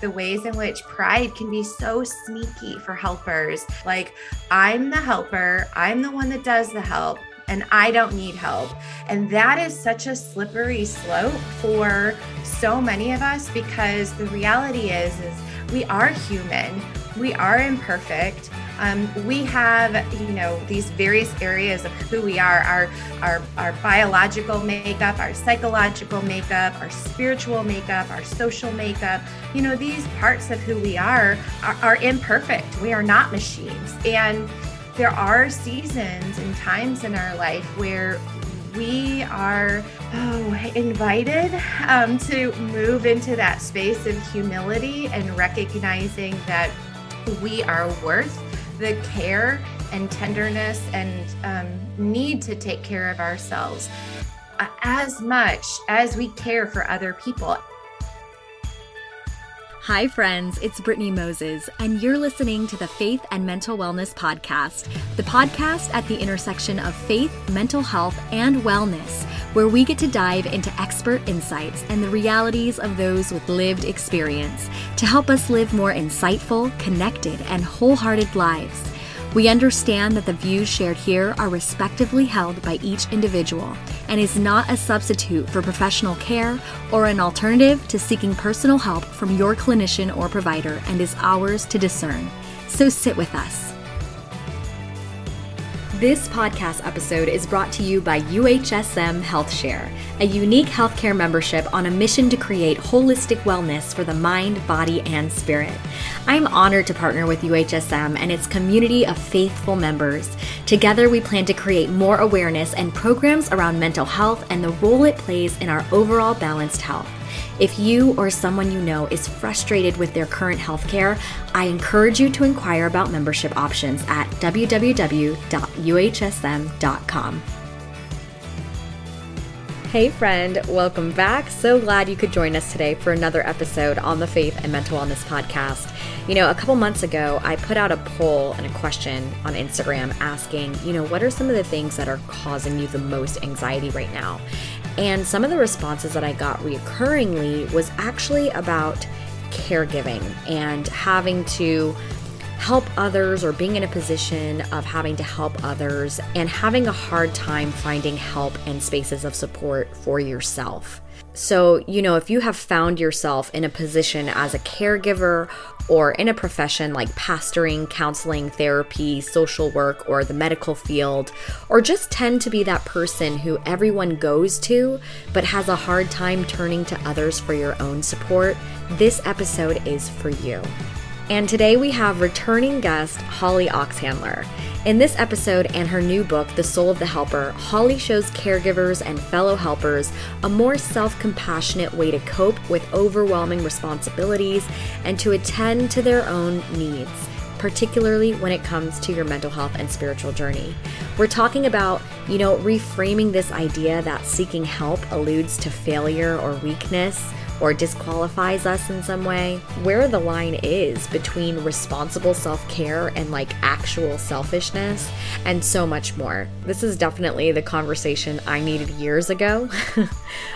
the ways in which pride can be so sneaky for helpers. Like, I'm the helper, I'm the one that does the help, and I don't need help. And that is such a slippery slope for so many of us, because the reality is we are human, we are imperfect. We have, these various areas of who we are, our biological makeup, our psychological makeup, our spiritual makeup, our social makeup. These parts of who we are imperfect. We are not machines. And there are seasons and times in our life where we are invited to move into that space of humility and recognizing that we are worth the care and tenderness and need to take care of ourselves as much as we care for other people. Hi friends, it's Brittany Moses, and you're listening to the Faith and Mental Wellness Podcast, the podcast at the intersection of faith, mental health, and wellness, where we get to dive into expert insights and the realities of those with lived experience to help us live more insightful, connected, and wholehearted lives. We understand that the views shared here are respectively held by each individual and is not a substitute for professional care or an alternative to seeking personal help from your clinician or provider, and is ours to discern. So sit with us. This podcast episode is brought to you by UHSM HealthShare, a unique healthcare membership on a mission to create holistic wellness for the mind, body, and spirit. I'm honored to partner with UHSM and its community of faithful members. Together, we plan to create more awareness and programs around mental health and the role it plays in our overall balanced health. If you or someone you know is frustrated with their current healthcare, I encourage you to inquire about membership options at www.uhsm.com. Hey friend, welcome back. So glad you could join us today for another episode on the Faith and Mental Wellness Podcast. A couple months ago, I put out a poll and a question on Instagram asking, what are some of the things that are causing you the most anxiety right now? And some of the responses that I got reoccurringly was actually about caregiving and having to help others, or being in a position of having to help others, and having a hard time finding help and spaces of support for yourself. So, if you have found yourself in a position as a caregiver or in a profession like pastoring, counseling, therapy, social work, or the medical field, or just tend to be that person who everyone goes to but has a hard time turning to others for your own support, this episode is for you. And today we have returning guest Holly Oxhandler. In this episode and her new book, The Soul of the Helper, Holly shows caregivers and fellow helpers a more self-compassionate way to cope with overwhelming responsibilities and to attend to their own needs, particularly when it comes to your mental health and spiritual journey. We're talking about, reframing this idea that seeking help alludes to failure or weakness, or disqualifies us in some way, where the line is between responsible self-care and actual selfishness, and so much more. This is definitely the conversation I needed years ago,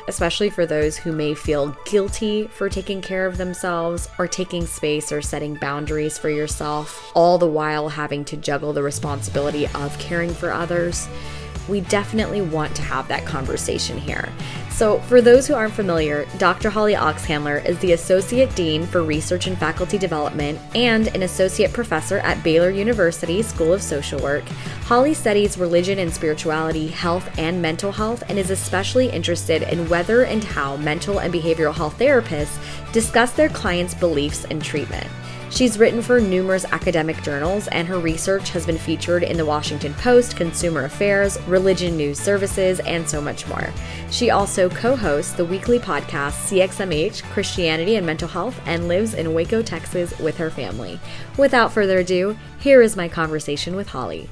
especially for those who may feel guilty for taking care of themselves or taking space or setting boundaries for yourself, all the while having to juggle the responsibility of caring for others. We definitely want to have that conversation here. So for those who aren't familiar, Dr. Holly Oxhandler is the Associate Dean for Research and Faculty Development and an Associate Professor at Baylor University School of Social Work. Holly studies religion and spirituality, health and mental health, and is especially interested in whether and how mental and behavioral health therapists discuss their clients' beliefs and treatment. She's written for numerous academic journals, and her research has been featured in the Washington Post, Consumer Affairs, Religion News Services, and so much more. She also co-hosts the weekly podcast CXMH: Christianity and Mental Health, and lives in Waco, Texas with her family. Without further ado, here is my conversation with Holly.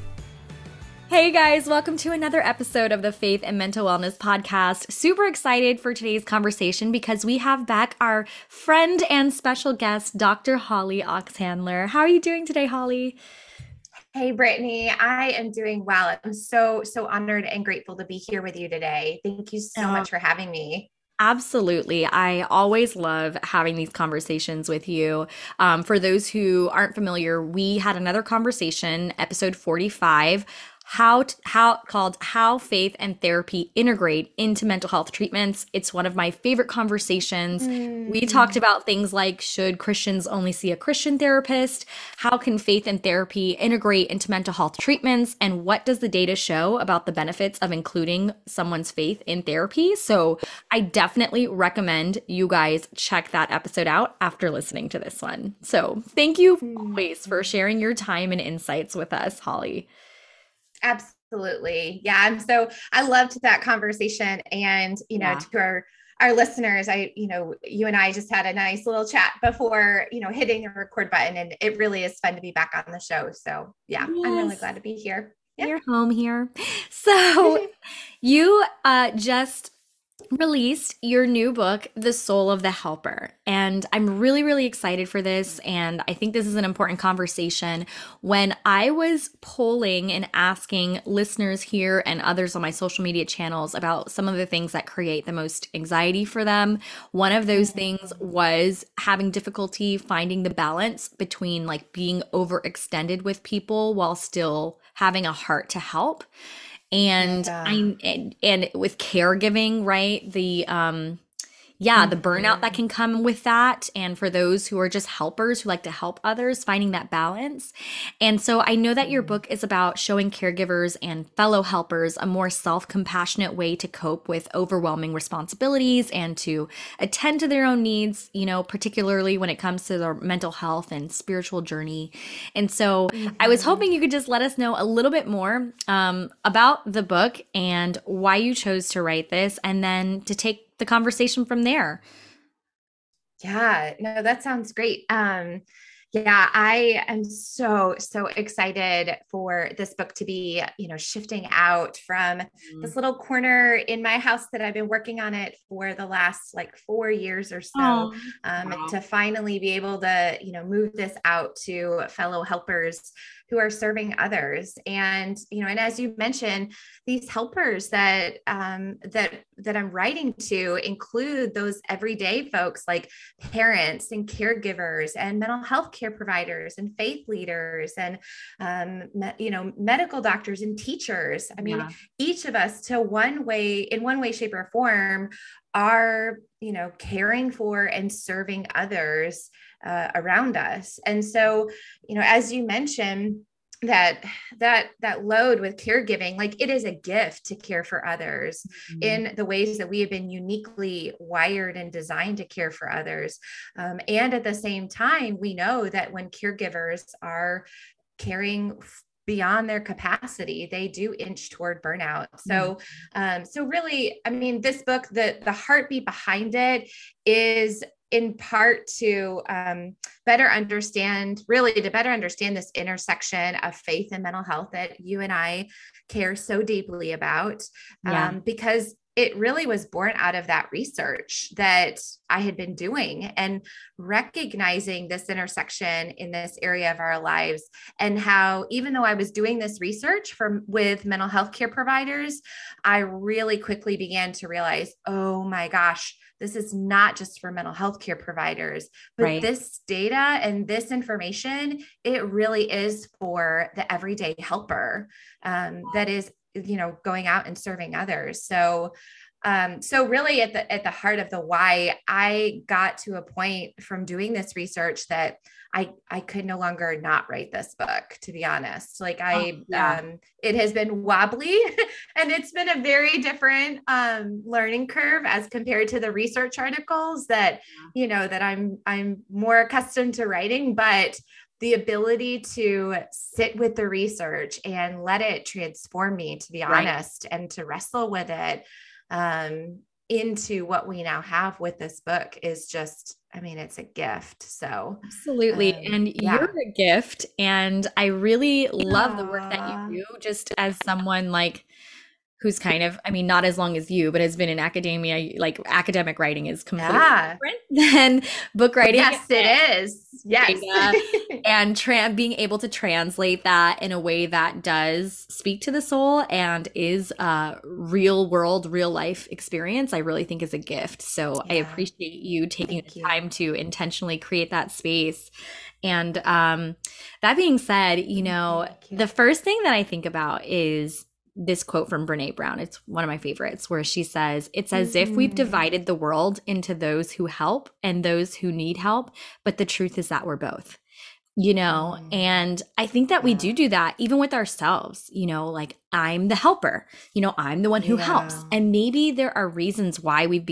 Hey guys, welcome to another episode of the Faith and Mental Wellness Podcast. Super excited for today's conversation because we have back our friend and special guest, Dr. Holly Oxhandler. How are you doing today, Holly? Hey, Brittany. I am doing well. I'm so honored and grateful to be here with you today. Thank you so much for having me. Absolutely. I always love having these conversations with you. For those who aren't familiar, we had another conversation, episode 45, called How Faith and Therapy Integrate into Mental Health Treatments. It's one of my favorite conversations. We talked about things like, should Christians only see a Christian therapist? How can faith and therapy integrate into mental health treatments? And what does the data show about the benefits of including someone's faith in therapy? So I definitely recommend you guys check that episode out after listening to this one. So thank you always for sharing your time and insights with us, Holly. Absolutely. Yeah. I loved that conversation. And, to our listeners, you and I just had a nice little chat before, hitting the record button, and it really is fun to be back on the show. So yeah, yes. I'm really glad to be here. Yeah. You're home here. So you just released your new book, The Soul of the Helper. And I'm really, really excited for this. And I think this is an important conversation. When I was polling and asking listeners here and others on my social media channels about some of the things that create the most anxiety for them, one of those things was having difficulty finding the balance between like being overextended with people while still having a heart to help. And and with caregiving, right? The burnout that can come with that. And for those who are just helpers who like to help others, finding that balance. And so I know that your book is about showing caregivers and fellow helpers a more self-compassionate way to cope with overwhelming responsibilities and to attend to their own needs, particularly when it comes to their mental health and spiritual journey. And so I was hoping you could just let us know a little bit more about the book and why you chose to write this, and then to take the conversation from there. Yeah, no, that sounds great. I am so excited for this book to be, shifting out from this little corner in my house that I've been working on it for the last 4 years or so, and to finally be able to, move this out to fellow helpers who are serving others. And, and as you mentioned, these helpers that, that I'm writing to include those everyday folks like parents and caregivers and mental health care providers and faith leaders and, medical doctors and teachers. I mean, each of us in one way, shape, or form are, caring for and serving others around us. And so, as you mentioned, that load with caregiving, it is a gift to care for others in the ways that we have been uniquely wired and designed to care for others. And at the same time, we know that when caregivers are caring beyond their capacity, they do inch toward burnout. So, really, I mean, this book, the heartbeat behind it is in part to better understand this intersection of faith and mental health that you and I care so deeply about, because it really was born out of that research that I had been doing and recognizing this intersection in this area of our lives, and how, even though I was doing this research with mental health care providers, I really quickly began to realize, oh my gosh, this is not just for mental health care providers, but this data and this information, it really is for the everyday helper that is, going out and serving others. So, really at the heart of the why, I got to a point from doing this research that I could no longer not write this book, to be honest. It has been wobbly and it's been a very different learning curve as compared to the research articles that, that I'm more accustomed to writing, but the ability to sit with the research and let it transform me, to be honest, and to wrestle with it into what we now have with this book is just, it's a gift. So absolutely. You're a gift. And I really love the work that you do, just as someone who's kind of, I mean, not as long as you, but has been in academia, like academic writing is completely different than book writing. Yes, it is. Yes. And being able to translate that in a way that does speak to the soul and is a real world, real life experience, I really think is a gift. So I appreciate you taking the time to intentionally create that space. And that being said, you know, the first thing that I think about is this quote from Brené Brown. It's one of my favorites, where she says, it's as if we've divided the world into those who help and those who need help. But the truth is that we're both, you know, and I think that we do that even with ourselves, you know, like I'm the helper, you know, I'm the one who helps. And maybe there are reasons why we've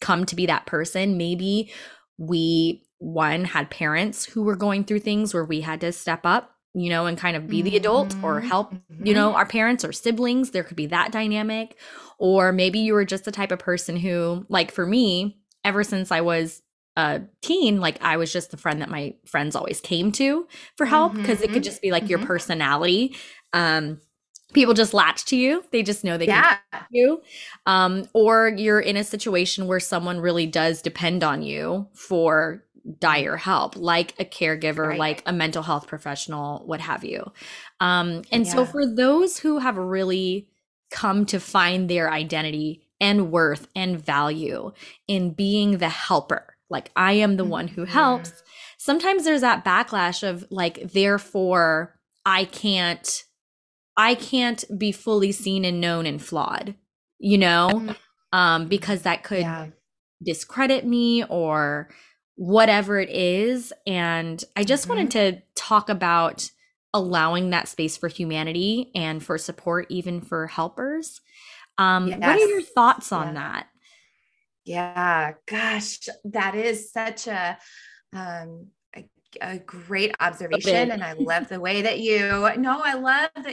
come to be that person. Maybe we, one, had parents who were going through things where we had to step up, you know, and kind of be the adult or help, you know, our parents or siblings. There could be that dynamic. Or maybe you were just the type of person who, like for me, ever since I was a teen, like I was just the friend that my friends always came to for help, because it could just be like your personality. People just latch to you. They just know they can help you. Or you're in a situation where someone really does depend on you for dire help, like a caregiver, like a mental health professional, what have you. And so for those who have really come to find their identity and worth and value in being the helper, like I am the one who helps, sometimes there's that backlash of like, therefore I can't be fully seen and known and flawed, you know, because that could discredit me or whatever it is. And I just wanted to talk about allowing that space for humanity and for support, even for helpers. What are your thoughts on that? Yeah, gosh, that is such a great observation. And I love the way that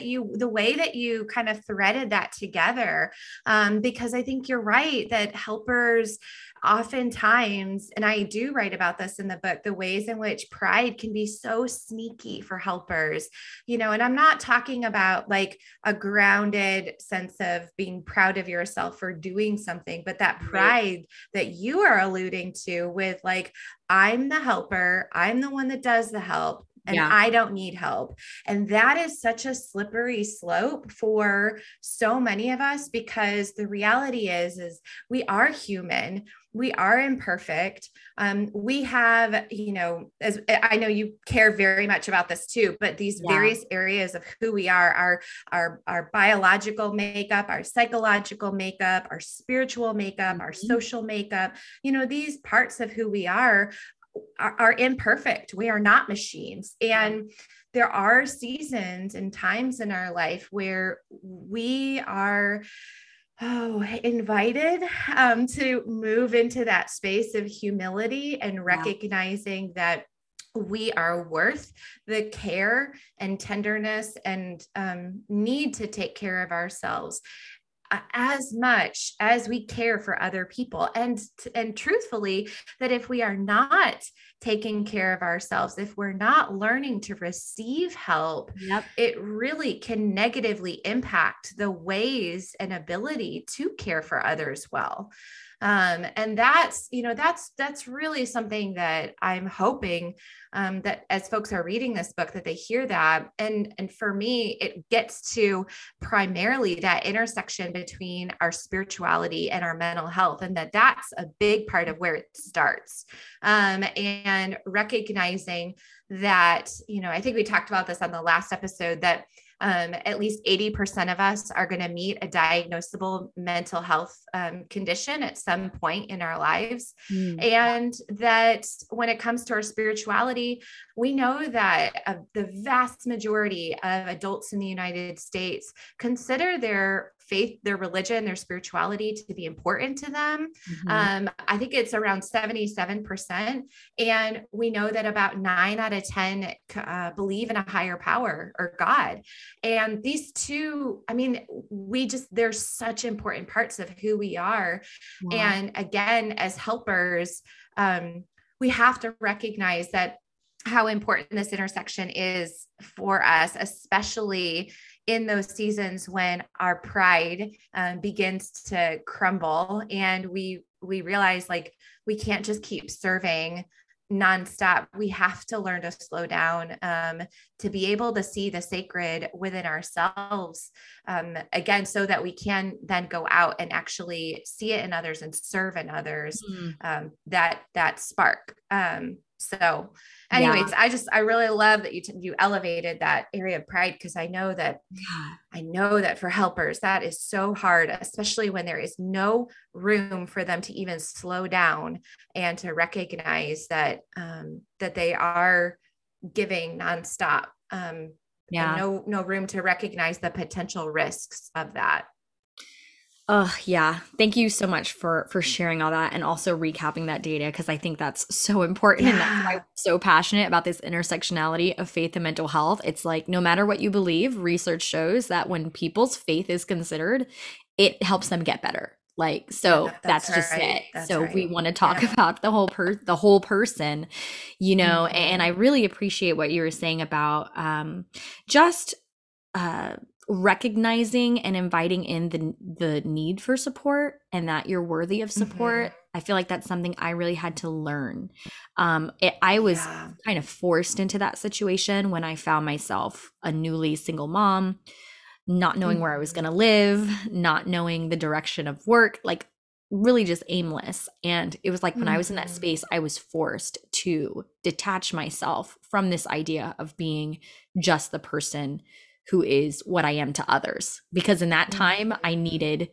the way that you kind of threaded that together. Because I think you're right that helpers oftentimes, and I do write about this in the book, the ways in which pride can be so sneaky for helpers, you know, and I'm not talking about like a grounded sense of being proud of yourself for doing something, but that pride that you are alluding to with like, I'm the helper, I'm the one that does the help, and I don't need help. And that is such a slippery slope for so many of us, because the reality is we are human. We are imperfect. We have, you know, as I know you care very much about this too, but these various areas of who we are, our biological makeup, our psychological makeup, our spiritual makeup, our social makeup, you know, these parts of who we are imperfect. We are not machines. And there are seasons and times in our life where we are invited to move into that space of humility and recognizing that we are worth the care and tenderness and need to take care of ourselves as much as we care for other people. And truthfully, that if we are not taking care of ourselves, if we're not learning to receive help, it really can negatively impact the ways and ability to care for others well. And that's, you know, that's really something that I'm hoping that as folks are reading this book, that they hear that. And for me, it gets to primarily that intersection between our spirituality and our mental health, and that's a big part of where it starts. And recognizing that, you know, I think we talked about this on the last episode, that at least 80% of us are going to meet a diagnosable mental health condition at some point in our lives. And that when it comes to our spirituality, we know that the vast majority of adults in the United States consider their faith, their religion, their spirituality to be important to them. I think it's around 77%. And we know that about 9 out of 10 believe in a higher power or God. And these two, I mean, they're such important parts of who we are. Wow. And again, as helpers, we have to recognize how important this intersection is for us, especially in those seasons when our pride begins to crumble and we realize like we can't just keep serving nonstop. We have to learn to slow down to be able to see the sacred within ourselves again, so that we can then go out and actually see it in others and serve in others, that spark. So anyways, yeah. I really love that you elevated that area of pride. Cause I know that for helpers, that is so hard, especially when there is no room for them to even slow down and to recognize that, that they are giving nonstop, yeah. no room to recognize the potential risks of that. Oh yeah. Thank you so much for sharing all that and also recapping that data, because I think that's so important. Yeah. And that's why I'm so passionate about this intersectionality of faith and mental health. It's like, no matter what you believe, research shows that when people's faith is considered, it helps them get better. Like, so yeah, that's just right. It. That's so right. We want to talk yeah. about the whole person, you know, mm-hmm. and I really appreciate what you were saying about recognizing and inviting in the need for support and that you're worthy of support. Mm-hmm. I feel like that's something I really had to learn. I was yeah. kind of forced into that situation when I found myself a newly single mom, not knowing mm-hmm. where I was going to live, not knowing the direction of work, like really just aimless. And it was like when mm-hmm. I was in that space, I was forced to detach myself from this idea of being just the person who is what I am to others, because in that time I needed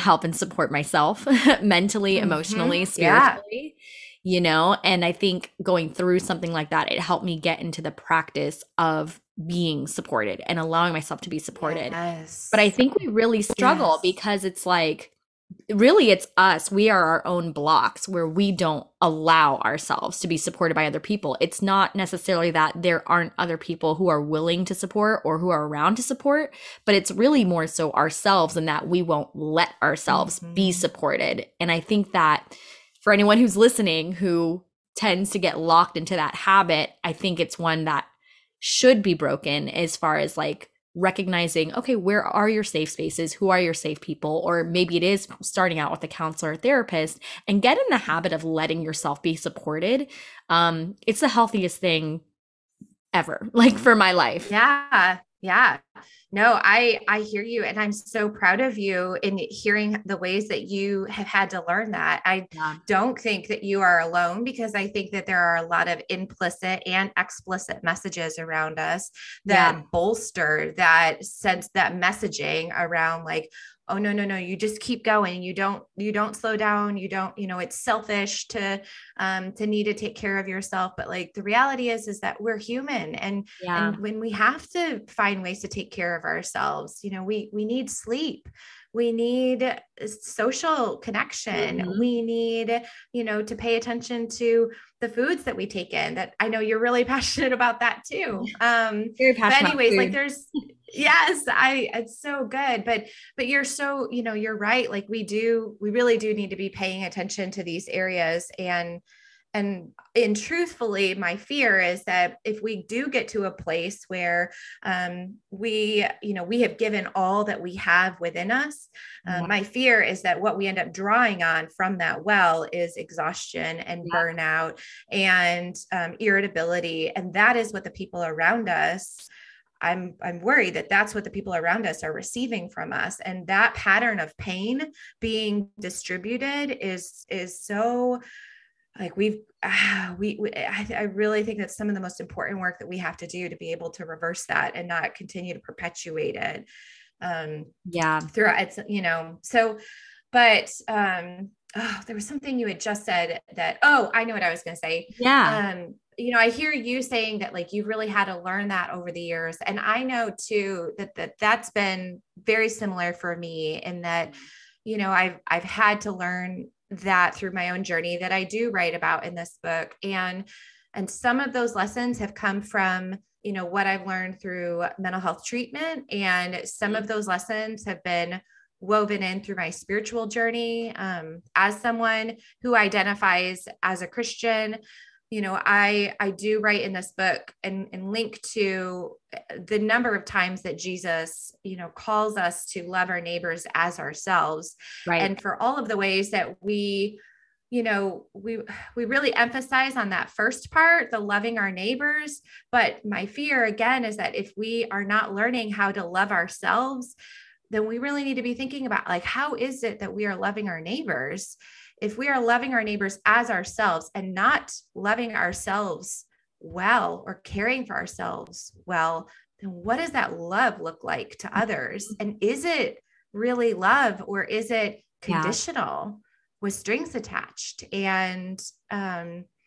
help and support myself mentally, emotionally, spiritually, yeah. you know, and I think going through something like that, it helped me get into the practice of being supported and allowing myself to be supported. Yes. But I think we really struggle yes. because it's like, really it's us. We are our own blocks where we don't allow ourselves to be supported by other people. It's not necessarily that there aren't other people who are willing to support or who are around to support, but it's really more so ourselves and that we won't let ourselves mm-hmm. be supported. And I think that for anyone who's listening who tends to get locked into that habit, I think it's one that should be broken as far as like recognizing, okay, where are your safe spaces? Who are your safe people? Or maybe it is starting out with a counselor or therapist and get in the habit of letting yourself be supported. It's the healthiest thing ever, like for my life. Yeah. Yeah. No, I hear you. And I'm so proud of you in hearing the ways that you have had to learn that. I yeah. don't think that you are alone, because I think that there are a lot of implicit and explicit messages around us that yeah. bolster that sense, that messaging around like, oh, no, you just keep going. You don't slow down. You don't, it's selfish to need to take care of yourself. But like the reality is that we're human and, yeah. and when we have to find ways to take care of ourselves, we need sleep. We need social connection. Mm-hmm. We need, to pay attention to the foods that we take in, that I know you're really passionate about that too. Very passionate but anyways, like there's, yes, it's so good, but you're so, you're right. Like we really do need to be paying attention to these areas and truthfully, my fear is that if we do get to a place where we have given all that we have within us, yeah. my fear is that what we end up drawing on from that well is exhaustion and yeah. burnout and irritability. And that is what the people around us, I'm worried that that's what the people around us are receiving from us. And that pattern of pain being distributed is so... Like I really think that's some of the most important work that we have to do to be able to reverse that and not continue to perpetuate it. Yeah. Throughout it's, there was something you had just said that, I know what I was going to say. Yeah. I hear you saying that like, you've really had to learn that over the years. And I know too, that's been very similar for me in that, I've had to learn that through my own journey that I do write about in this book. And some of those lessons have come from, what I've learned through mental health treatment. And some of those lessons have been woven in through my spiritual journey. As someone who identifies as a Christian, you know, I do write in this book and link to the number of times that Jesus, you know, calls us to love our neighbors as ourselves. Right. And for all of the ways that we, you know, we really emphasize on that first part, the loving our neighbors. But my fear again, is that if we are not learning how to love ourselves, then we really need to be thinking about, like, how is it that we are loving our neighbors? If we are loving our neighbors as ourselves and not loving ourselves well or caring for ourselves well, then what does that love look like to others? And is it really love, or is it conditional with strings attached? And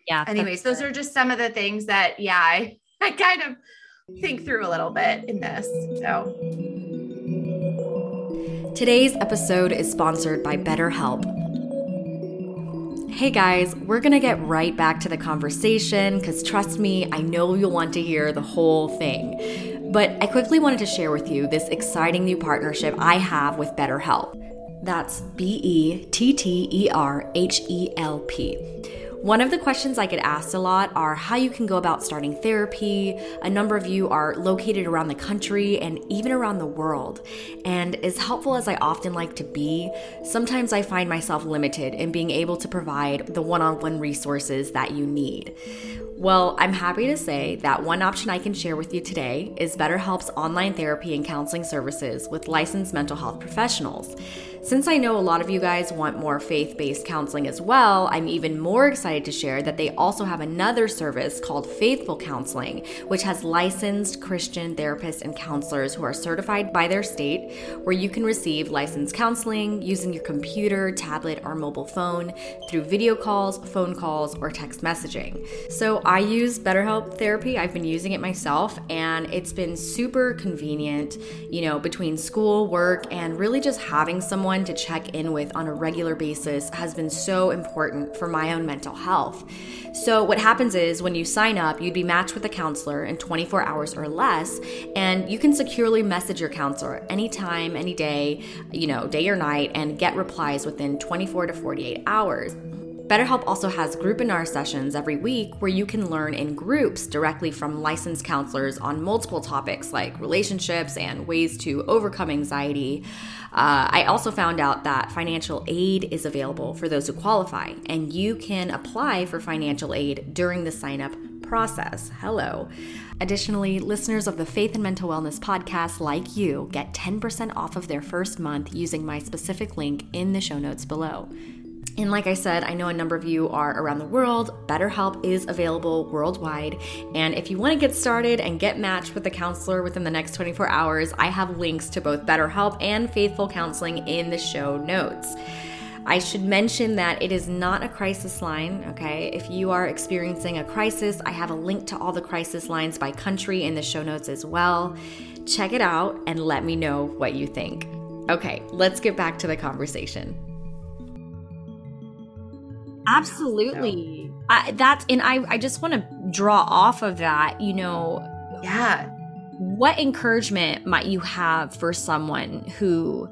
anyways, those are just some of the things that, I kind of think through a little bit in this. So today's episode is sponsored by BetterHelp. Hey guys, we're going to get right back to the conversation because trust me, I know you'll want to hear the whole thing. But I quickly wanted to share with you this exciting new partnership I have with BetterHelp. That's BetterHelp. One of the questions I get asked a lot are how you can go about starting therapy. A number of you are located around the country and even around the world. And as helpful as I often like to be, sometimes I find myself limited in being able to provide the one-on-one resources that you need. Well, I'm happy to say that one option I can share with you today is BetterHelp's online therapy and counseling services with licensed mental health professionals. Since I know a lot of you guys want more faith-based counseling as well, I'm even more excited to share that they also have another service called Faithful Counseling, which has licensed Christian therapists and counselors who are certified by their state, where you can receive licensed counseling using your computer, tablet, or mobile phone through video calls, phone calls, or text messaging. So I use BetterHelp therapy. I've been using it myself, and it's been super convenient, you know, between school, work, and really just having someone to check in with on a regular basis has been so important for my own mental health. So what happens is when you sign up, you'd be matched with a counselor in 24 hours or less, and you can securely message your counselor anytime, any day, you know, day or night, and get replies within 24 to 48 hours. BetterHelp also has groupinar sessions every week where you can learn in groups directly from licensed counselors on multiple topics like relationships and ways to overcome anxiety. I also found out that financial aid is available for those who qualify, and you can apply for financial aid during the sign-up process. Hello. Additionally, listeners of the Faith and Mental Wellness podcast like you get 10% off of their first month using my specific link in the show notes below. And like I said, I know a number of you are around the world. BetterHelp is available worldwide. And if you want to get started and get matched with a counselor within the next 24 hours, I have links to both BetterHelp and Faithful Counseling in the show notes. I should mention that it is not a crisis line, okay? If you are experiencing a crisis, I have a link to all the crisis lines by country in the show notes as well. Check it out and let me know what you think. Okay, let's get back to the conversation. Absolutely. So. I just want to draw off of that, you know, what encouragement might you have for someone who,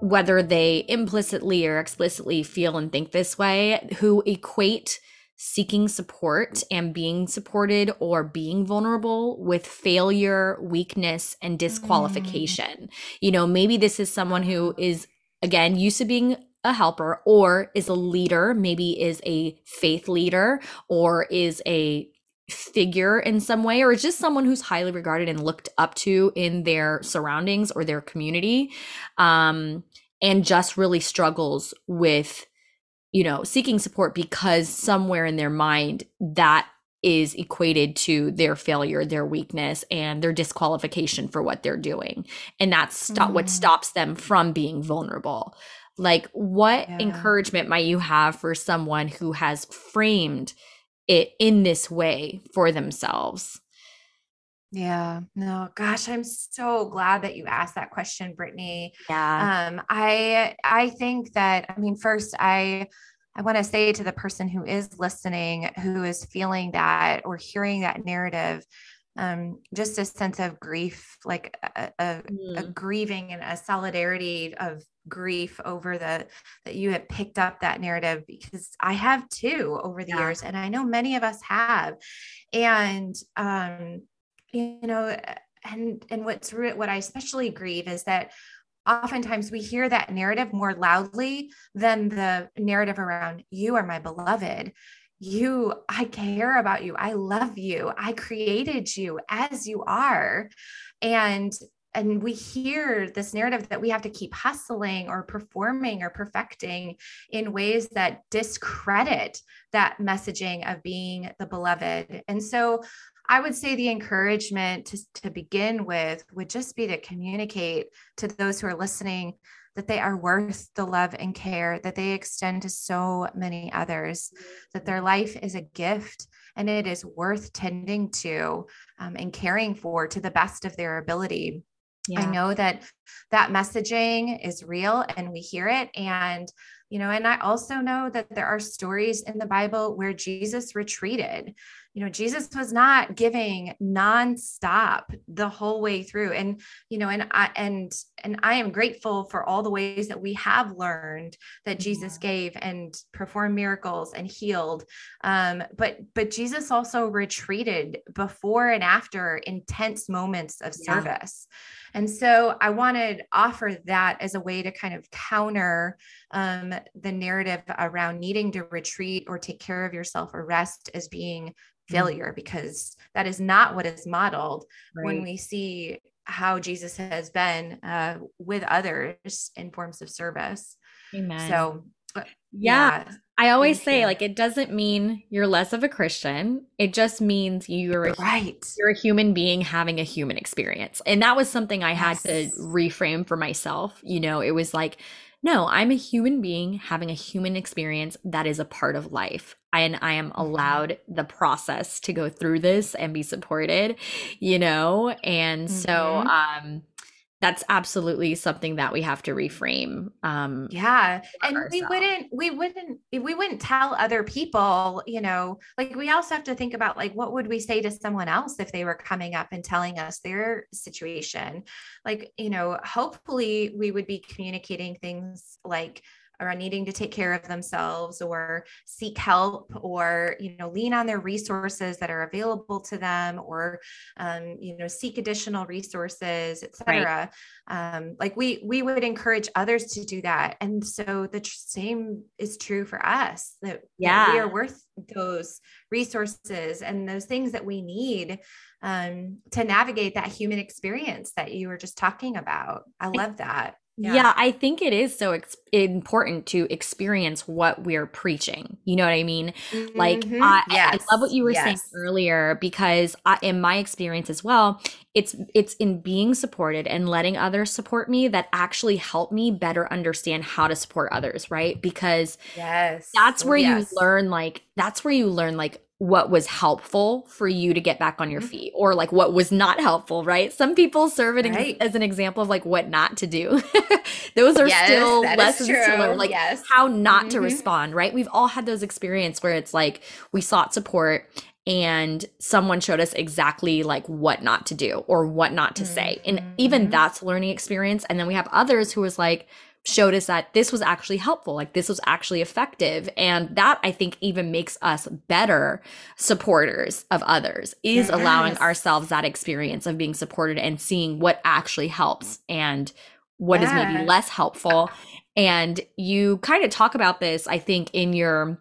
whether they implicitly or explicitly feel and think this way, who equate seeking support and being supported or being vulnerable with failure, weakness, and disqualification? You know, maybe this is someone who is, again, used to being a helper, or is a leader, maybe is a faith leader, or is a figure in some way, or is just someone who's highly regarded and looked up to in their surroundings or their community, and just really struggles with, you know, seeking support because somewhere in their mind that is equated to their failure, their weakness, and their disqualification for what they're doing. And that's what stops them from being vulnerable. Like, what encouragement might you have for someone who has framed it in this way for themselves? Yeah, no, gosh, I'm so glad that you asked that question, Brittany. Yeah. I think that, I mean, first, I want to say to the person who is listening, who is feeling that or hearing that narrative, just a sense of grief, like a grieving and a solidarity of grief over that you have picked up that narrative, because I have too over the years. And I know many of us have, and, you know, and what I especially grieve is that oftentimes we hear that narrative more loudly than the narrative around, you are my beloved. I care about you. I love you. I created you as you are. And we hear this narrative that we have to keep hustling or performing or perfecting in ways that discredit that messaging of being the beloved. And so I would say the encouragement to begin with would just be to communicate to those who are listening that they are worth the love and care that they extend to so many others, that their life is a gift and it is worth tending to and caring for to the best of their ability. Yeah. I know that messaging is real and we hear it. And, you know, and I also know that there are stories in the Bible where Jesus retreated. You know, Jesus was not giving nonstop the whole way through. And, you know, and I am grateful for all the ways that we have learned that Jesus gave and performed miracles and healed. But Jesus also retreated before and after intense moments of service. And so I wanted to offer that as a way to kind of counter the narrative around needing to retreat or take care of yourself or rest as being failure, because that is not what is modeled when we see how Jesus has been with others in forms of service. Amen. So I always say, like, it doesn't mean you're less of a Christian. It just means you're a human being having a human experience. And that was something I had to reframe for myself. You know, it was like, no, I'm a human being having a human experience that is a part of life. And I am allowed the process to go through this and be supported, you know? And so, that's absolutely something that we have to reframe. And we wouldn't tell other people, you know, like, we also have to think about, like, what would we say to someone else if they were coming up and telling us their situation? Like, you know, hopefully we would be communicating things like, around needing to take care of themselves or seek help or, you know, lean on their resources that are available to them or, you know, seek additional resources, et cetera. Right. Like we would encourage others to do that. And so the same is true for us, that we are worth those resources and those things that we need to navigate that human experience that you were just talking about. I love that. Yeah, I think it is so important to experience what we're preaching. You know what I mean? Like, I love what you were saying earlier, because in my experience as well, it's in being supported and letting others support me that actually help me better understand how to support others, right? Because that's where you learn, like, what was helpful for you to get back on your feet, or like what was not helpful, right? Some people serve it as an example of like what not to do. Those are still lessons to learn, like how not to respond, right? We've all had those experiences where it's like we sought support and someone showed us exactly like what not to do or what not to say. And even that's a learning experience. And then we have others who was like, showed us that this was actually helpful, like this was actually effective. And that, I think, even makes us better supporters of others, is allowing ourselves that experience of being supported and seeing what actually helps and what is maybe less helpful. And you kind of talk about this, I think, in your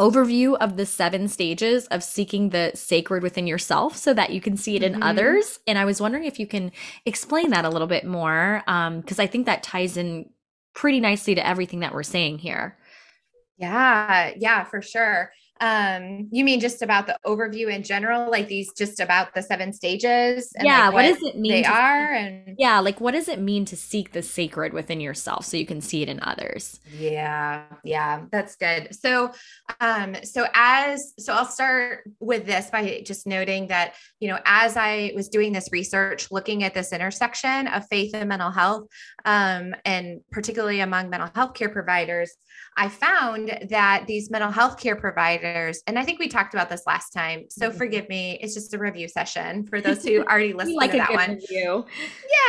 overview of the 7 stages of seeking the sacred within yourself so that you can see it in others. And I was wondering if you can explain that a little bit more, because I think that ties in pretty nicely to everything that we're saying here. Yeah, for sure. You mean just about the overview in general, like these, just about the 7 stages? And like what does it mean they are? And like, what does it mean to seek the sacred within yourself so you can see it in others? Yeah, that's good. So, so I'll start with this by just noting that, you know, as I was doing this research, looking at this intersection of faith and mental health, and particularly among mental health care providers, I found that these mental health care providers letters. And I think we talked about this last time, so forgive me. It's just a review session for those who already listened to that one. Review.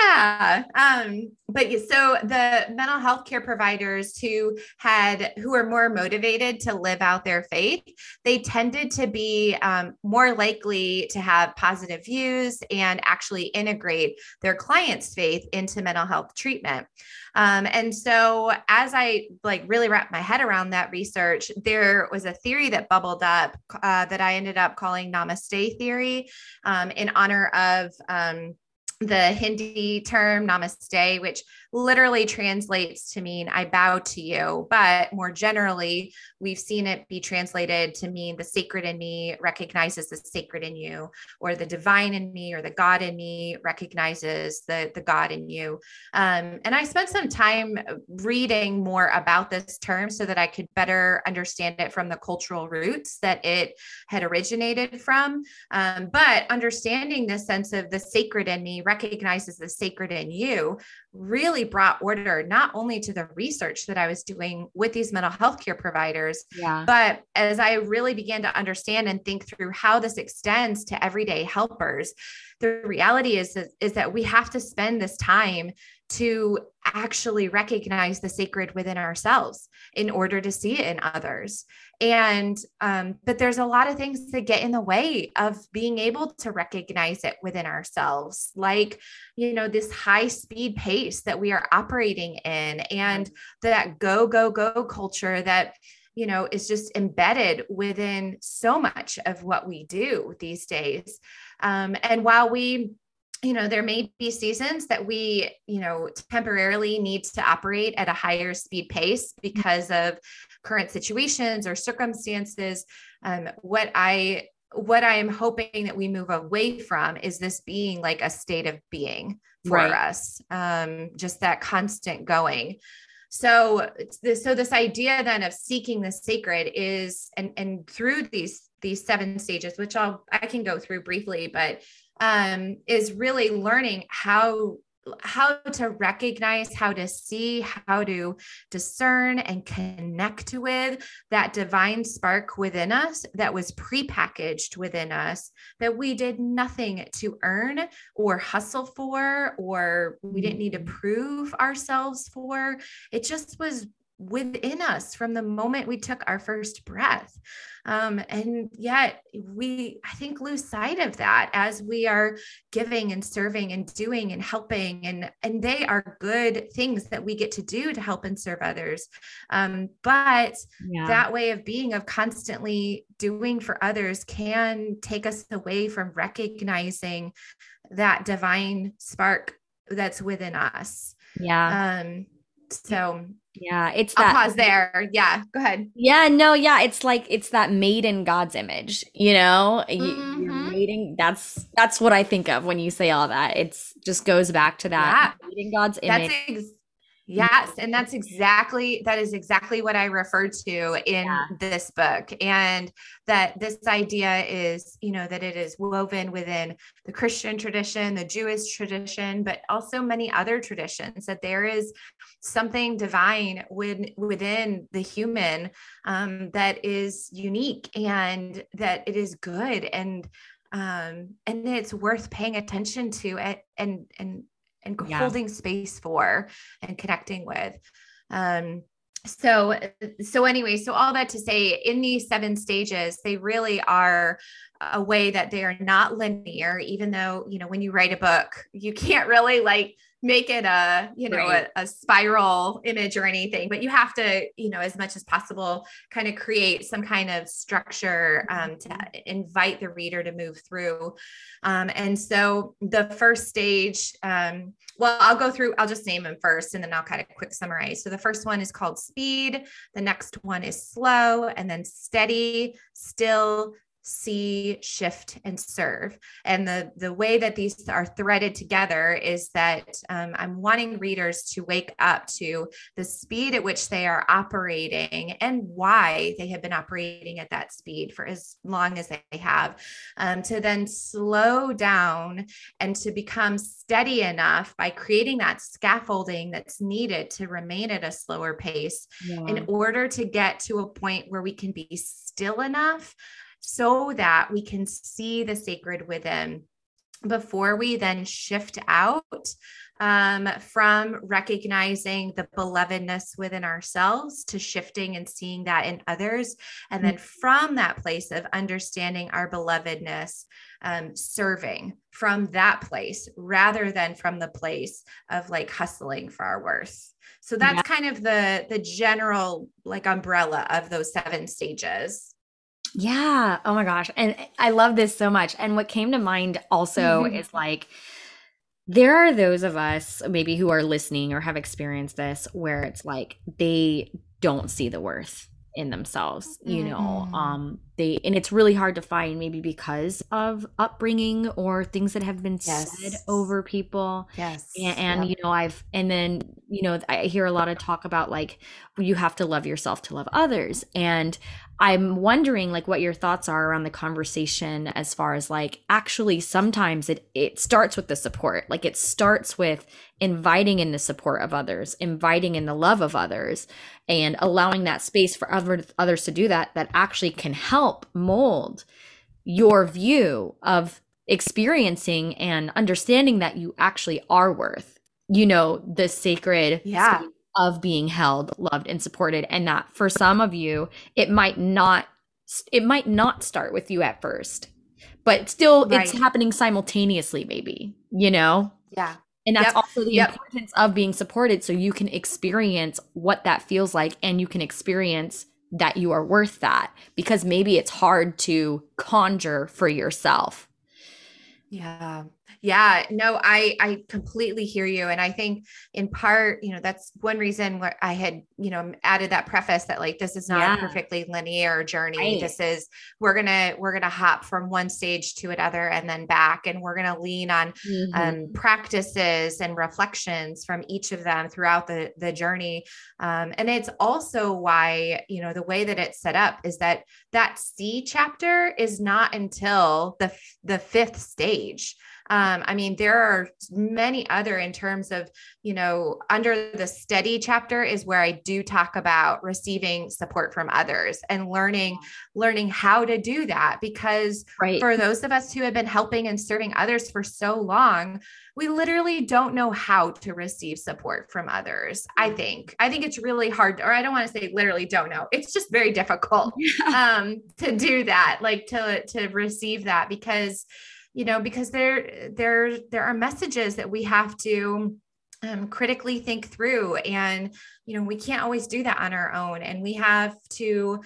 Yeah. But so the mental health care providers who are more motivated to live out their faith, they tended to be more likely to have positive views and actually integrate their clients' faith into mental health treatment. And so as I really wrapped my head around that research, there was a theory that bubbled up that I ended up calling Namaste Theory in honor of the Hindi term Namaste, which literally translates to mean I bow to you, but more generally, we've seen it be translated to mean the sacred in me recognizes the sacred in you, or the divine in me, or the God in me recognizes the God in you. And I spent some time reading more about this term so that I could better understand it from the cultural roots that it had originated from. But understanding this sense of the sacred in me recognizes the sacred in you really brought order, not only to the research that I was doing with these mental health care providers, but as I really began to understand and think through how this extends to everyday helpers, the reality is that we have to spend this time to actually recognize the sacred within ourselves in order to see it in others. And, but there's a lot of things that get in the way of being able to recognize it within ourselves, like, this high speed pace that we are operating in and that go culture that, is just embedded within so much of what we do these days. And while we, there may be seasons that we, temporarily need to operate at a higher speed pace because of current situations or circumstances. What I am hoping that we move away from is this being like a state of being for us, just that constant going. So this idea then of seeking the sacred is, and through these seven stages, which I can go through briefly, but is really learning how to recognize, how to see, how to discern and connect with that divine spark within us that was prepackaged within us, that we did nothing to earn or hustle for, or we didn't need to prove ourselves for. It just was within us from the moment we took our first breath. And yet I think lose sight of that as we are giving and serving and doing and helping. And they are good things that we get to do to help and serve others. But that way of being, of constantly doing for others, can take us away from recognizing that divine spark that's within us. Yeah. So it's that. I'll pause there. Yeah. Go ahead. Yeah. No. Yeah. It's that made in God's image, you're made in, that's what I think of when you say all that. It's just goes back to that made in God's image. Yes. And that is exactly what I referred to in this book. And that this idea is, that it is woven within the Christian tradition, the Jewish tradition, but also many other traditions, that there is something divine within the human, that is unique and that it is good. And it's worth paying attention to it and holding space for and connecting with. So all that to say, in these seven stages, they really are a way that they are not linear, even though, when you write a book, you can't really make it a spiral image or anything, but you have to, as much as possible, kind of create some kind of structure, to invite the reader to move through. And so the first stage, I'll just name them first and then I'll kind of quick summarize. So the first one is called speed. The next one is slow, and then steady, still, see, shift, and serve. And the way that these are threaded together is that I'm wanting readers to wake up to the speed at which they are operating and why they have been operating at that speed for as long as they have, to then slow down and to become steady enough by creating that scaffolding that's needed to remain at a slower pace in order to get to a point where we can be still enough so that we can see the sacred within before we then shift out from recognizing the belovedness within ourselves to shifting and seeing that in others. And then from that place of understanding our belovedness, serving from that place rather than from the place of like hustling for our worth. So that's kind of the general like umbrella of those 7 stages. Yeah. Oh my gosh. And I love this so much. And what came to mind also is like, there are those of us maybe who are listening or have experienced this where it's like, they don't see the worth in themselves, you know, and it's really hard to find maybe because of upbringing or things that have been said over people. And you know, I hear a lot of talk about like, you have to love yourself to love others. And I'm wondering like what your thoughts are around the conversation as far as like, actually, sometimes it starts with the support. Like it starts with inviting in the support of others, inviting in the love of others, and allowing that space for others to do that actually can help mold your view of experiencing and understanding that you actually are worth, you know, the sacred space of being held, loved, and supported. And that for some of you, it might not start with you at first, but still it's happening simultaneously maybe, you know? Yeah. And that's also the importance of being supported so you can experience what that feels like and you can experience that you are worth that, because maybe it's hard to conjure for yourself. Yeah. Yeah, no, I completely hear you. And I think in part, you know, that's one reason where I had, you know, added that preface that like, this is not a perfectly linear journey. Right. This is, we're going to hop from one stage to another and then back, and we're going to lean on practices and reflections from each of them throughout the journey. And it's also why, you know, the way that it's set up is that C chapter is not until the 5th stage. I mean, there are many other in terms of, you know, under the steady chapter is where I do talk about receiving support from others and learning how to do that, because for those of us who have been helping and serving others for so long, we literally don't know how to receive support from others. I think it's really hard, or I don't want to say literally don't know. It's just very difficult to do that, like to receive that, because you know, because there are messages that we have to critically think through, and, you know, we can't always do that on our own. And we have to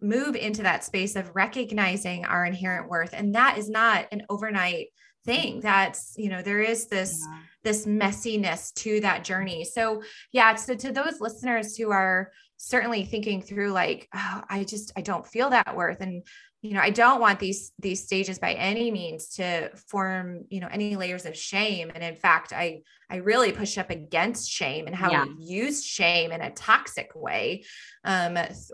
move into that space of recognizing our inherent worth. And that is not an overnight thing. That's, you know, there is this messiness to that journey. So so to those listeners who are certainly thinking through like, oh, I don't feel that worth. And, you know, I don't want these stages by any means to form, you know, any layers of shame. And in fact, I really push up against shame and how we use shame in a toxic way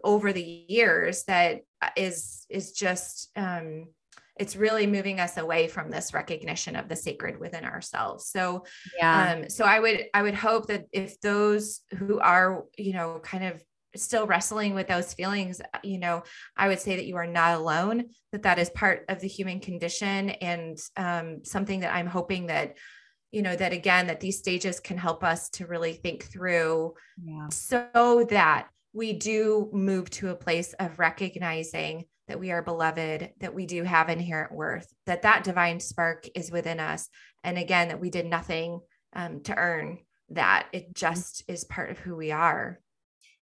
over the years. That is just, it's really moving us away from this recognition of the sacred within ourselves. So, so I would hope that if those who are, you know, kind of still wrestling with those feelings, you know, I would say that you are not alone, that is part of the human condition, and something that I'm hoping that, you know, that again, that these stages can help us to really think through so that we do move to a place of recognizing that we are beloved, that we do have inherent worth, that divine spark is within us. And again, that we did nothing to earn that. It just is part of who we are.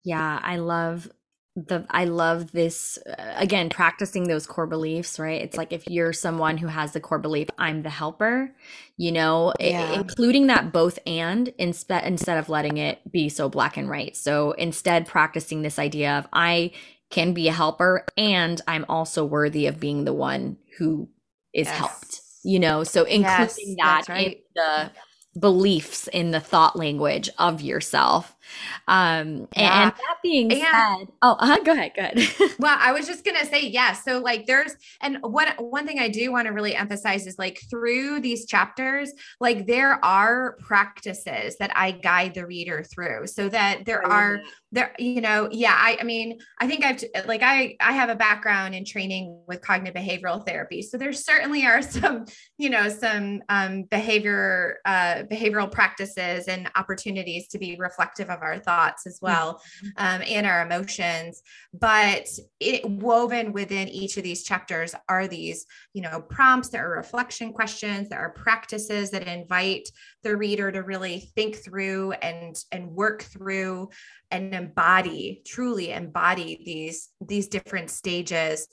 Yeah, I love this, again, practicing those core beliefs, right? It's like, if you're someone who has the core belief, I'm the helper, you know, including that both and instead of letting it be so black and white. So instead practicing this idea of I can be a helper, and I'm also worthy of being the one who is helped, you know? So including that in the beliefs, in the thought language of yourself. And that being said, go ahead. Well, I was just going to say, so like there's, and one thing I do want to really emphasize is like through these chapters, like there are practices that I guide the reader through so that there are there, you know, I mean, I think I've like, I have a background in training with cognitive behavioral therapy. So there certainly are some, you know, some, behavioral practices and opportunities to be reflective of our thoughts as well, and our emotions, but it woven within each of these chapters are these, you know, prompts, there are reflection questions, there are practices that invite the reader to really think through and work through and truly embody these different stages.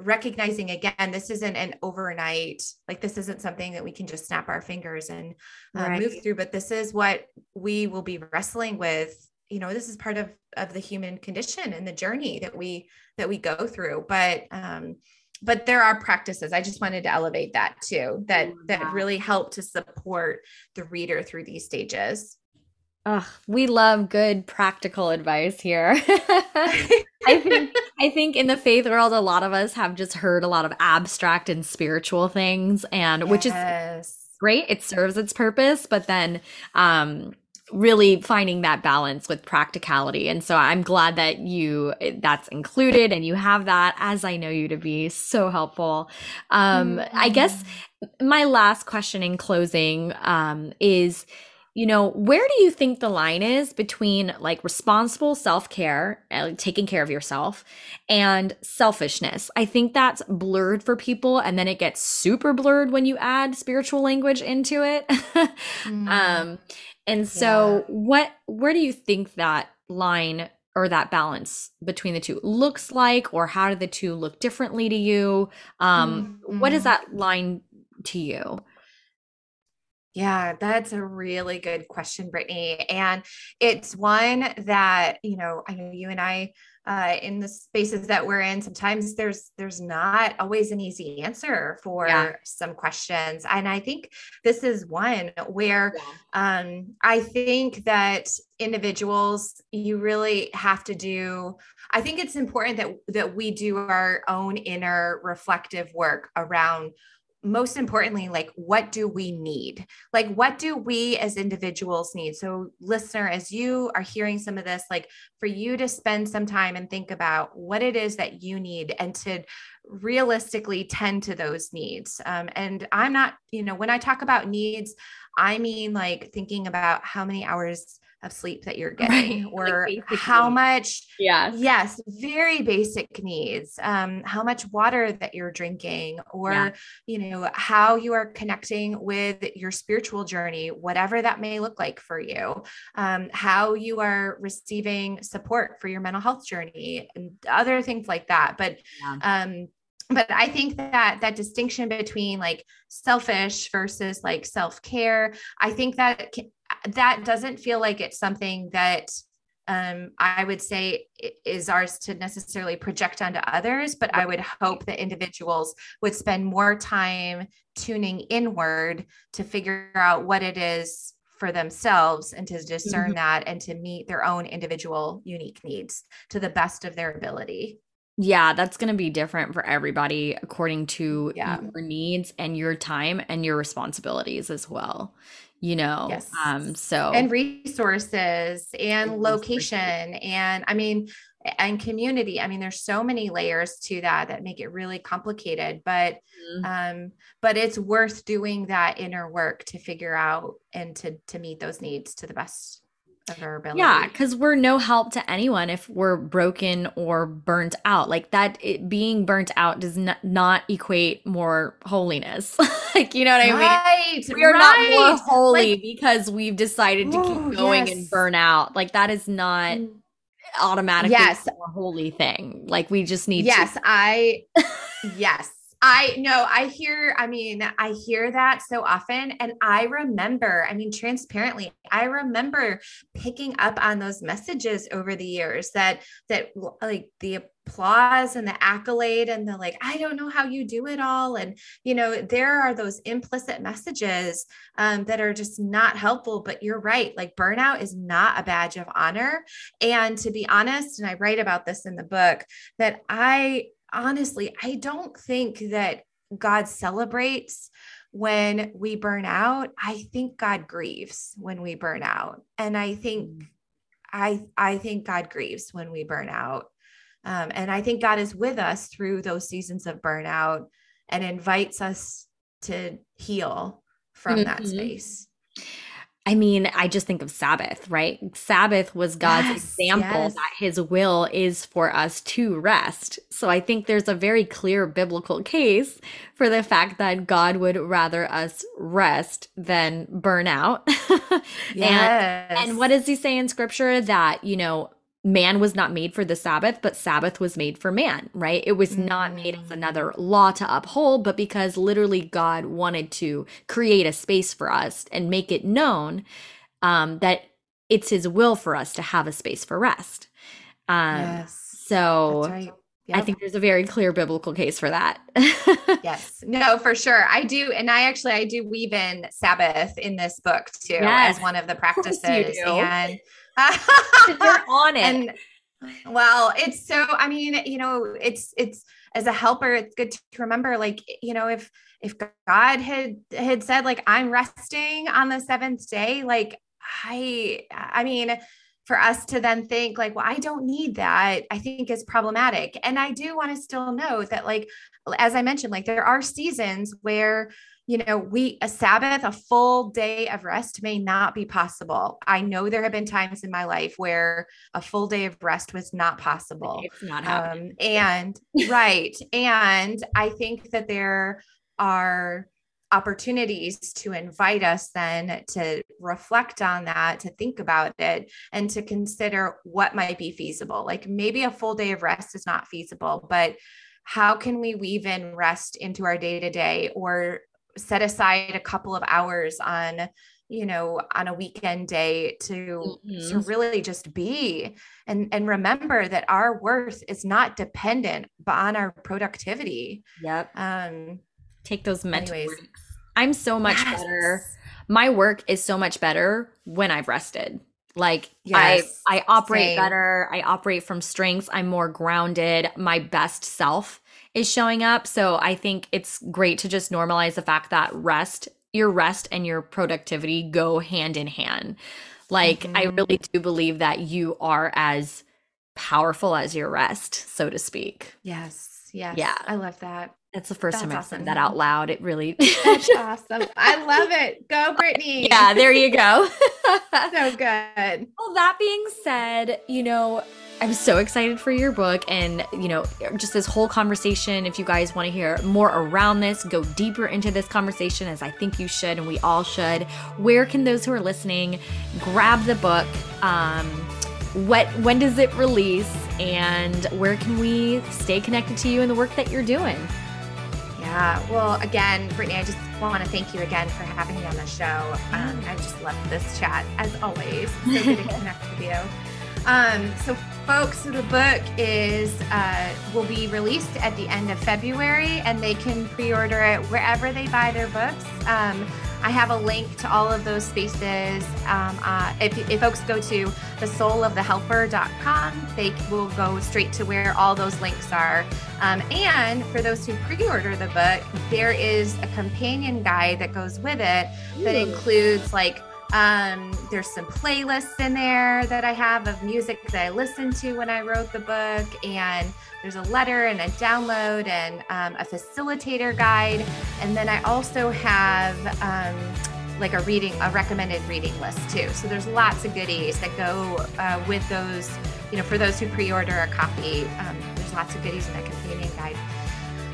Recognizing again, this isn't an overnight, like this isn't something that we can just snap our fingers and move through, but this is what we will be wrestling with. You know, this is part of the human condition and the journey that we go through, but there are practices. I just wanted to elevate that too, that really help to support the reader through these stages. Oh, we love good practical advice here. I think in the faith world, a lot of us have just heard a lot of abstract and spiritual things, and which is great. It serves its purpose, but then really finding that balance with practicality. And so I'm glad that that's included and you have that, as I know you to be, so helpful. I guess my last question in closing is, you know, where do you think the line is between like responsible self-care, like taking care of yourself, and selfishness? I think that's blurred for people, and then it gets super blurred when you add spiritual language into it. And so where do you think that line or that balance between the two looks like, or how do the two look differently to you? What is that line to you? Yeah, that's a really good question, Brittany. And it's one that, you know, I know you and I, in the spaces that we're in, sometimes there's not always an easy answer for some questions. And I think this is one where, I think that individuals, you really have to do, I think it's important that we do our own inner reflective work around, most importantly, like, what do we need? Like, what do we as individuals need? So listener, as you are hearing some of this, like for you to spend some time and think about what it is that you need and to realistically tend to those needs. And I'm not, you know, when I talk about needs, I mean like thinking about how many hours of sleep that you're getting, or like how much, very basic needs, how much water that you're drinking, or, you know, how you are connecting with your spiritual journey, whatever that may look like for you, how you are receiving support for your mental health journey and other things like that. But I think that distinction between like selfish versus like self-care, I think that doesn't feel like it's something that I would say is ours to necessarily project onto others, but I would hope that individuals would spend more time tuning inward to figure out what it is for themselves and to discern that and to meet their own individual unique needs to the best of their ability. Yeah, that's going to be different for everybody according to your needs and your time and your responsibilities as well. You know, and resources and location and and community. I mean, there's so many layers to that make it really complicated, but it's worth doing that inner work to figure out and to meet those needs to the best of our ability. Yeah. Cause we're no help to anyone if we're broken or burnt out like that. Being burnt out does not equate more holiness. Like, you know what I mean? We are not more holy because we've decided to keep going and burn out. Like that is not automatically a holy thing. Like we just need to. Yes. I know. I hear that so often. And I remember, transparently, I remember picking up on those messages over the years that like the applause and the accolade and the, like, I don't know how you do it all. And, there are those implicit messages that are just not helpful, but you're right. Like, burnout is not a badge of honor. And to be honest, and I write about this in the book, that I don't think that God celebrates when we burn out. I think God grieves when we burn out. And I think God grieves when we burn out. And I think God is with us through those seasons of burnout and invites us to heal from that space. I just think of Sabbath, right? Sabbath was God's example that his will is for us to rest. So I think there's a very clear biblical case for the fact that God would rather us rest than burn out. And what does he say in scripture? That, man was not made for the Sabbath, but Sabbath was made for man, right? It was not made as another law to uphold, but because literally God wanted to create a space for us and make it known that it's his will for us to have a space for rest. So that's right. Yep. I think there's a very clear biblical case for that. Yes. No, for sure. I do. And I do weave in Sabbath in this book too, as one of the practices. And you're on it. And, well, it's so, it's as a helper, it's good to remember, if God had said, I'm resting on the seventh day, for us to then think I don't need that, I think is problematic. And I do want to still note that, as I mentioned, there are seasons where, a full day of rest may not be possible. I know there have been times in my life where a full day of rest was not possible. It's not happening. Right. And I think that there are opportunities to invite us then to reflect on that, to think about it, and to consider what might be feasible. Maybe a full day of rest is not feasible, but how can we weave in rest into our day-to-day, or set aside a couple of hours on a weekend day to really just be, and remember that our worth is not dependent on our productivity. Yep. Take those mental breaks. I'm so much better. My work is so much better when I've rested. I operate better. I operate from strengths. I'm more grounded. My best self is showing up. So I think it's great to just normalize the fact that your rest and your productivity go hand in hand. I really do believe that you are as powerful as your rest, so to speak. Yes. Yes. Yeah. I love that. That's the first time I've said that out loud. It really That's awesome. I love it. Go, Brittany. Yeah, there you go. So good. Well, that being said, I'm so excited for your book and, just this whole conversation. If you guys want to hear more around this, go deeper into this conversation, as I think you should and we all should, where can those who are listening grab the book? When does it release? And where can we stay connected to you and the work that you're doing? Yeah. Well, again, Brittany, I just want to thank you again for having me on the show. I just love this chat, as always. So good to connect with you. So folks, the book will be released at the end of February, and they can pre-order it wherever they buy their books. I have a link to all of those spaces. If folks go to thesoulofthehelper.com, they will go straight to where all those links are. And for those who pre-order the book, there is a companion guide that goes with it that includes there's some playlists in there that I have of music that I listened to when I wrote the book, and there's a letter and a download and a facilitator guide. And then I also have a recommended reading list too. So there's lots of goodies that go with those, for those who pre-order a copy, there's lots of goodies in that companion guide.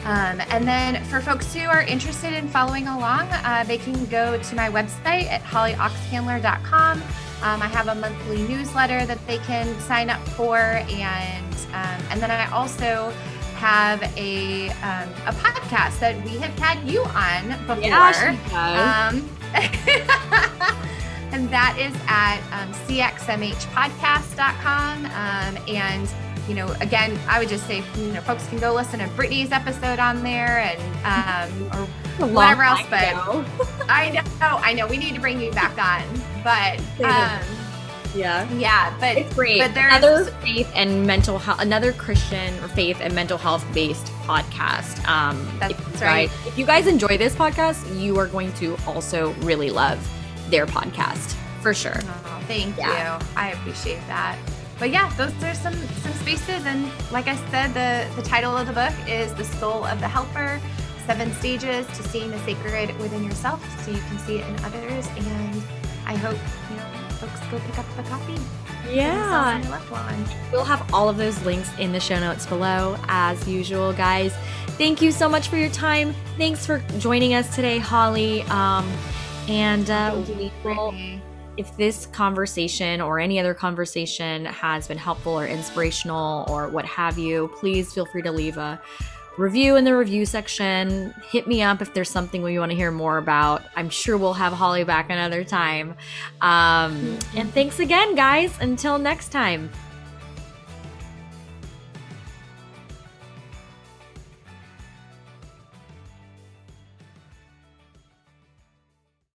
And then for folks who are interested in following along, they can go to my website at hollyoxhandler.com. I have a monthly newsletter that they can sign up for. And then I also have a podcast that we have had you on before. Yeah, and that is at cxmhpodcast.com. And, you know, again, I would just say, you know, folks can go listen to Brittany's episode on there and or whatever else. But I know we need to bring you back on. But yeah, but it's great. But there's another faith and mental health, another Christian or faith and mental health based podcast. That's right. If you guys enjoy this podcast, you are going to also really love their podcast for sure. Oh, thank you. I appreciate that. But yeah, those are some spaces. And like I said, the title of the book is The Soul of the Helper, 7 Stages to Seeing the Sacred Within Yourself so you can see it in others. And I hope, you know, folks go pick up a copy. Yeah. We'll have all of those links in the show notes below as usual, guys. Thank you so much for your time. Thanks for joining us today, Holly. We will, if this conversation or any other conversation has been helpful or inspirational or what have you, please feel free to leave a review in the review section. Hit me up if there's something we want to hear more about. I'm sure we'll have Holly back another time. And thanks again, guys. Until next time.